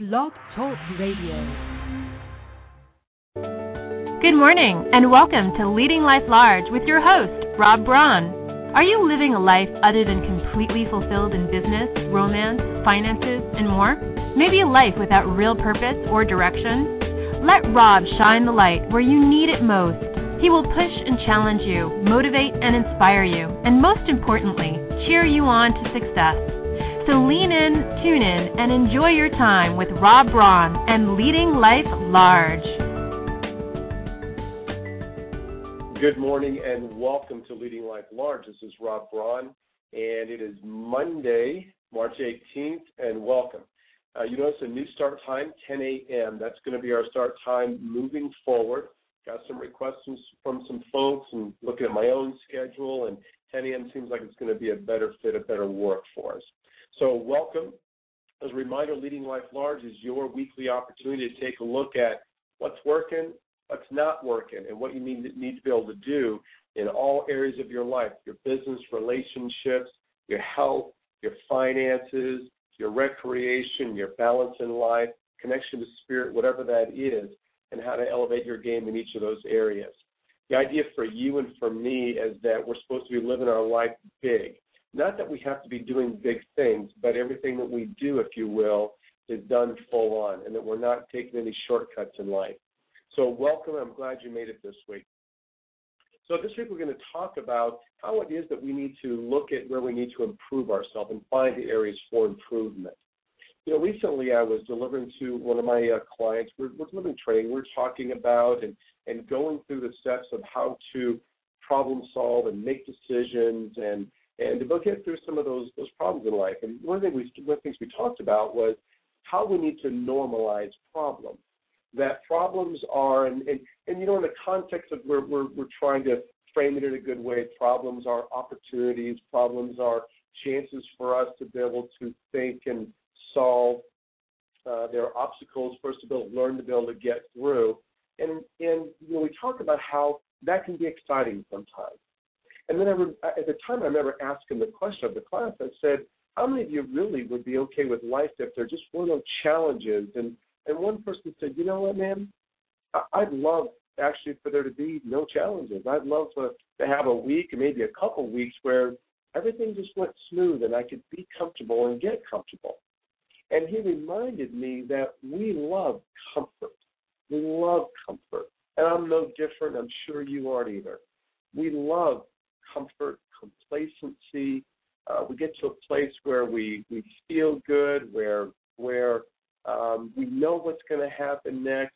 Blog Talk Radio. Good morning and welcome to Leading Life Large with your host, Rob Braun. Are you living a life other than completely fulfilled in business, romance, finances, and more? Maybe a life without real purpose or direction? Let Rob shine the light where you need it most. He will push and challenge you, motivate and inspire you, and most importantly, cheer you on to success. So lean in, tune in, and enjoy your time with Rob Braun and Leading Life Large. Good morning and welcome to Leading Life Large. This is Rob Braun, and it is Monday, March 18th, and welcome. You notice a new start time, 10 a.m. That's going to be our start time moving forward. Got some requests from some folks and looking at my own schedule, and 10 a.m. seems like it's going to be a better fit, a better work for us. So welcome. As a reminder, Leading Life Large is your weekly opportunity to take a look at what's working, what's not working, and what you need to be able to do in all areas of your life, your business, relationships, your health, your finances, your recreation, your balance in life, connection to spirit, whatever that is, and how to elevate your game in each of those areas. The idea for you and for me is that we're supposed to be living our life big. Not that we have to be doing big things, but everything that we do, if you will, is done full on, and that we're not taking any shortcuts in life. So welcome. I'm glad you made it this week. So this week we're going to talk about how it is that we need to look at where we need to improve ourselves and find the areas for improvement. You know, recently I was delivering to one of my clients. We're delivering training. We're talking about and going through the steps of how to problem solve and make decisions and to get through some of those problems in life. And one of the things we talked about was how we need to normalize problems, that problems are, and you know, in the context of where we're trying to frame it in a good way, problems are opportunities, problems are chances for us to be able to think and solve. There are obstacles for us to be able to learn to be able to get through. And you know, we talked about how that can be exciting sometimes. And then at the time I remember asking the question of the class, I said, how many of you really would be okay with life if there just were no challenges? And one person said, you know what, man, I'd love actually for there to be no challenges. I'd love to have a week or maybe a couple weeks where everything just went smooth and I could be comfortable and get comfortable. And he reminded me that we love comfort. We love comfort. And I'm no different. I'm sure you aren't either. We love comfort, complacency. We get to a place where we feel good, where we know what's going to happen next.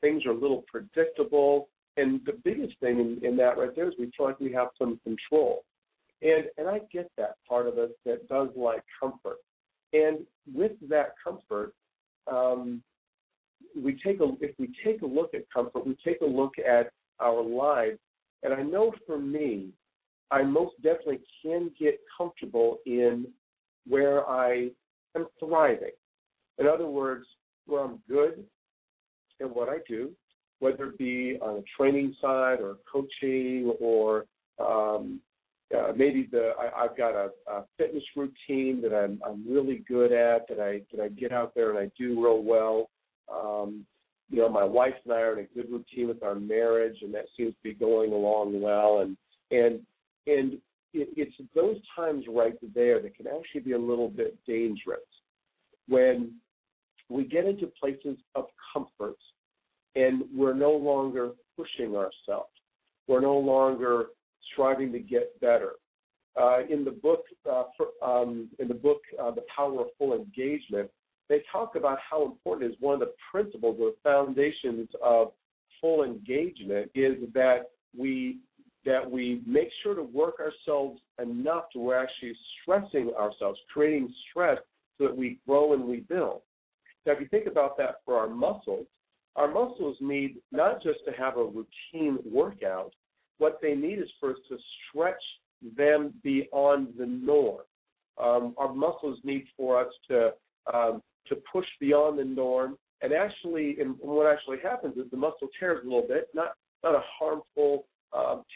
Things are a little predictable. And the biggest thing in that right there is we feel like we have some control. And I get that part of us that does like comfort. And with that comfort, we take a look at our lives. And I know for me, I most definitely can get comfortable in where I am thriving. In other words, where I'm good in what I do, whether it be on a training side or coaching or I've got a fitness routine that I'm really good at, that I get out there and I do real well. You know, my wife and I are in a good routine with our marriage, and that seems to be going along well. And it's those times right there that can actually be a little bit dangerous when we get into places of comfort and we're no longer pushing ourselves. We're no longer striving to get better. In the book, The Power of Full Engagement, they talk about how important is one of the principles or foundations of full engagement is that we make sure to work ourselves enough to we're actually stressing ourselves, creating stress so that we grow and we build. Now, if you think about that for our muscles need not just to have a routine workout. What they need is for us to stretch them beyond the norm. Our muscles need for us to push beyond the norm. And what actually happens is the muscle tears a little bit, not a harmful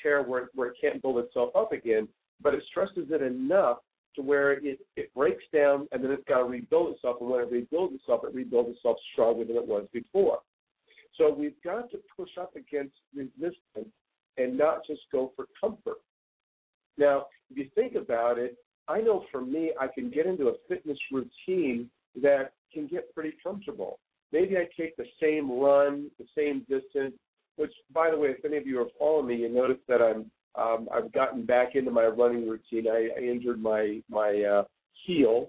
tear where it can't build itself up again, but it stresses it enough to where it breaks down, and then it's got to rebuild itself. And when it rebuilds itself stronger than it was before. So we've got to push up against resistance and not just go for comfort. Now, if you think about it, I know for me, I can get into a fitness routine that can get pretty comfortable. Maybe I take the same run, the same distance, which, by the way, if any of you are following me, you notice that I've gotten back into my running routine. I injured my heel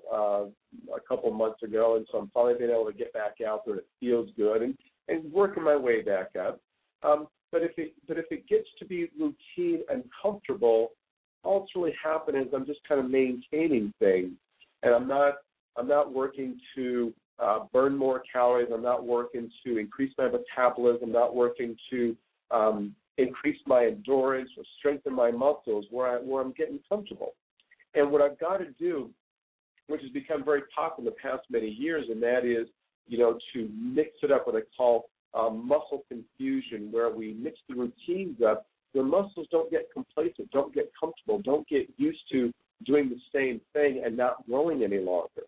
a couple months ago, and so I'm finally been able to get back out there. It feels good, and working my way back up. But if it gets to be routine and comfortable, all that's really happening is I'm just kind of maintaining things, and I'm not working to burn more calories. I'm not working to increase my metabolism. I'm not working to increase my endurance or strengthen my muscles where I'm getting comfortable. And what I've got to do, which has become very popular in the past many years, and that is, to mix it up, what I call muscle confusion, where we mix the routines up. The muscles don't get complacent, don't get comfortable, don't get used to doing the same thing and not growing any longer.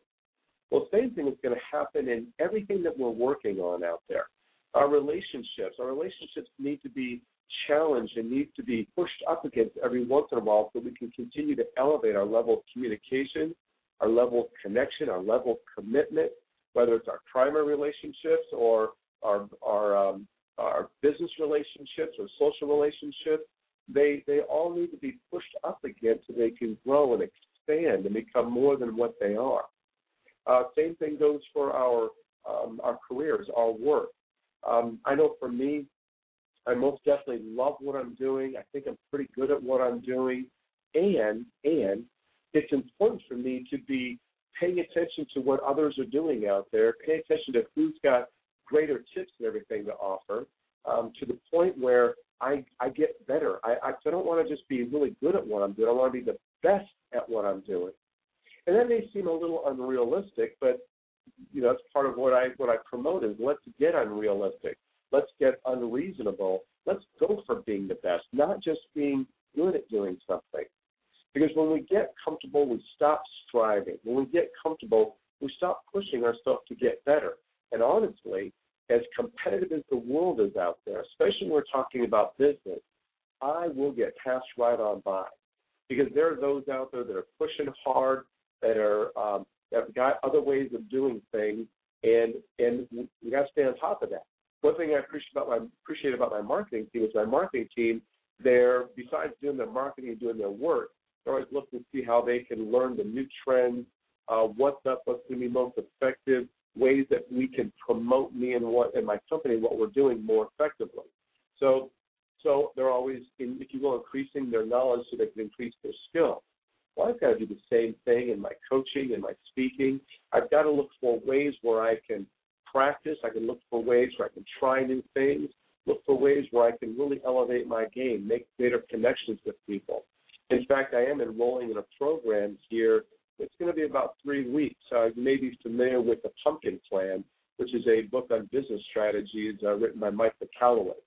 Well, same thing is going to happen in everything that we're working on out there. Our relationships need to be challenged and need to be pushed up against every once in a while so we can continue to elevate our level of communication, our level of connection, our level of commitment, whether it's our primary relationships or our business relationships or social relationships. They all need to be pushed up again so they can grow and expand and become more than what they are. Same thing goes for our careers, our work. I know for me, I most definitely love what I'm doing. I think I'm pretty good at what I'm doing. And it's important for me to be paying attention to what others are doing out there, paying attention to who's got greater tips and everything to offer, to the point where I get better. I don't want to just be really good at what I'm doing. I want to be the best at what I'm doing. And that may seem a little unrealistic, but that's part of what I promote is let's get unrealistic. Let's get unreasonable. Let's go for being the best, not just being good at doing something. Because when we get comfortable, we stop striving. When we get comfortable, we stop pushing ourselves to get better. And honestly, as competitive as the world is out there, especially when we're talking about business, I will get passed right on by. Because there are those out there that are pushing hard, that have got other ways of doing things, and we got to stay on top of that. One thing I appreciate about my marketing team is my marketing team, they're, besides doing their marketing and doing their work, they're always looking to see how they can learn the new trends, what's up, what's going to be most effective, ways that we can promote me and my company, what we're doing more effectively. So they're always, if you will, increasing their knowledge so they can increase their skill. Well, I've got to do the same thing in my coaching and my speaking. I've got to look for ways where I can practice. I can look for ways where I can try new things, look for ways where I can really elevate my game, make greater connections with people. In fact, I am enrolling in a program here. It's going to be about 3 weeks. You may be familiar with The Pumpkin Plan, which is a book on business strategies written by Mike McCalloway.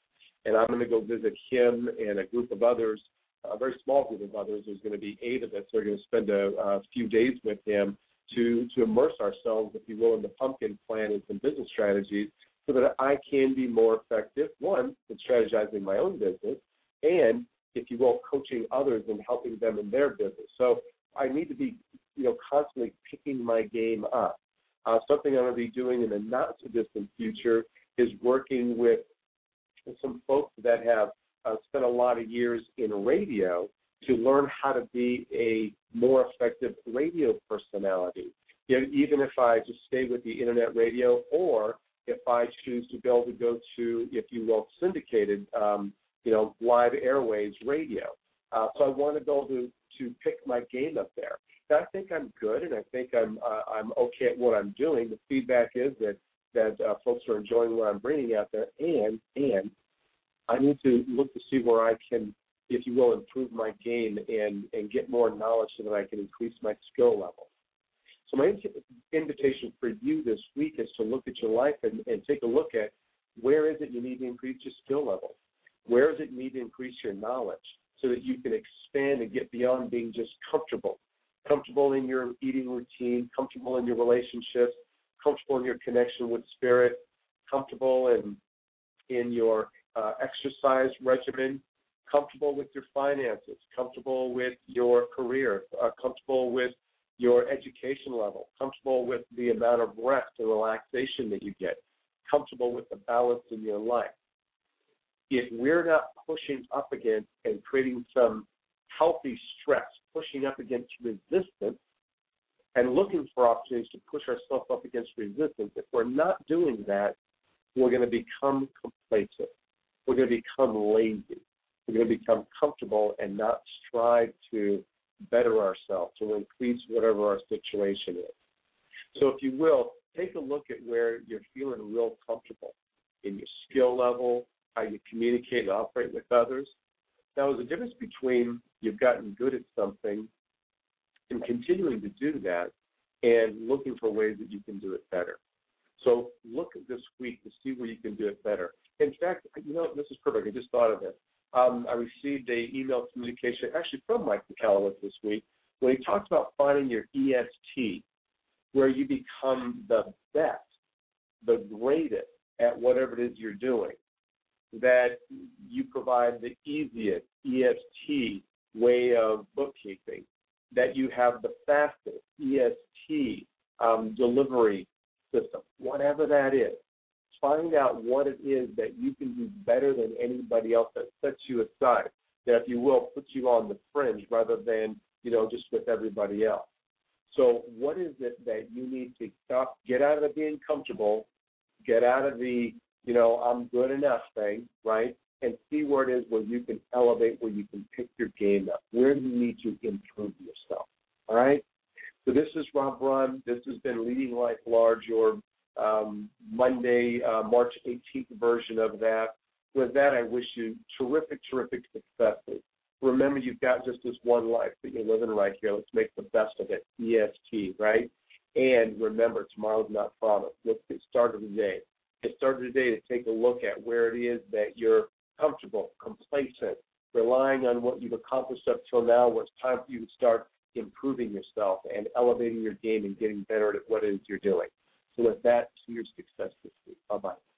And I'm going to go visit him and a group of others, a very small group of others. There's going to be 8 of us. We're going to spend a few days with him to immerse ourselves, if you will, in The Pumpkin Plan and some business strategies so that I can be more effective, one, in strategizing my own business, and, if you will, coaching others and helping them in their business. So I need to be constantly picking my game up. Something I'm going to be doing in the not-so-distant future is working with some folks that have spent a lot of years in radio to learn how to be a more effective radio personality. Even if I just stay with the internet radio, or if I choose to be able to go to, if you will, syndicated, live airways radio. So I want to be able to pick my game up there. And I think I'm good, and I think I'm okay at what I'm doing. The feedback is that folks are enjoying what I'm bringing out there, and I need to look to see where I can, if you will, improve my game and get more knowledge so that I can increase my skill level. So my invitation for you this week is to look at your life and take a look at where is it you need to increase your skill level, where is it you need to increase your knowledge so that you can expand and get beyond being just comfortable. comfortable in your eating routine, comfortable in your relationships, comfortable in your connection with spirit, comfortable in your exercise regimen, comfortable with your finances, comfortable with your career, comfortable with your education level, comfortable with the amount of rest and relaxation that you get, comfortable with the balance in your life. If we're not pushing up against and creating some healthy stress, pushing up against resistance and looking for opportunities to push ourselves up against resistance, if we're not doing that, we're going to become complacent. We're going to become lazy. We're going to become comfortable and not strive to better ourselves, to increase whatever our situation is. So if you will, take a look at where you're feeling real comfortable in your skill level, how you communicate and operate with others. Now, there's a difference between you've gotten good at something and continuing to do that and looking for ways that you can do it better. So look at this week to see where you can do it better. In fact, you know, this is perfect. I just thought of it. I received an email communication actually from Mike McCalloway this week where he talks about finding your EST, where you become the best, the greatest at whatever it is you're doing, that you provide the easiest EST way of bookkeeping, that you have the fastest EST delivery system, whatever that is. Find out what it is that you can do better than anybody else that sets you aside, that, if you will, puts you on the fringe rather than, you know, just with everybody else. So what is it that you need to stop, get out of the being comfortable, get out of the, you know, I'm good enough thing, right, and see where it is where you can elevate, where you can pick your game up. Where do you need to improve yourself, all right? So this is Rob Braun. This has been Leading Life Large, your Monday, March 18th version of that. With that, I wish you terrific, terrific successes. Remember, you've got just this one life that you're living right here. Let's make the best of it, EST, right? And remember, tomorrow's not promised. Let's get started today. Get started today to take a look at where it is that you're comfortable, complacent, relying on what you've accomplished up till now, where it's time for you to start improving yourself and elevating your game and getting better at what it is you're doing. So with that, to your success this week. Bye-bye.